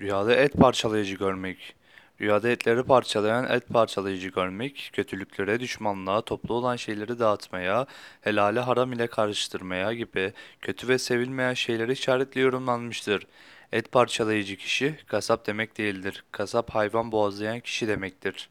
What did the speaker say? Rüyada et parçalayıcı görmek. Rüyada etleri parçalayan et parçalayıcı görmek, kötülüklere, düşmanlığa, toplu olan şeyleri dağıtmaya, helale haram ile karıştırmaya gibi kötü ve sevilmeyen şeyleri işaretli yorumlanmıştır. Et parçalayıcı kişi, kasap demek değildir. Kasap hayvan boğazlayan kişi demektir.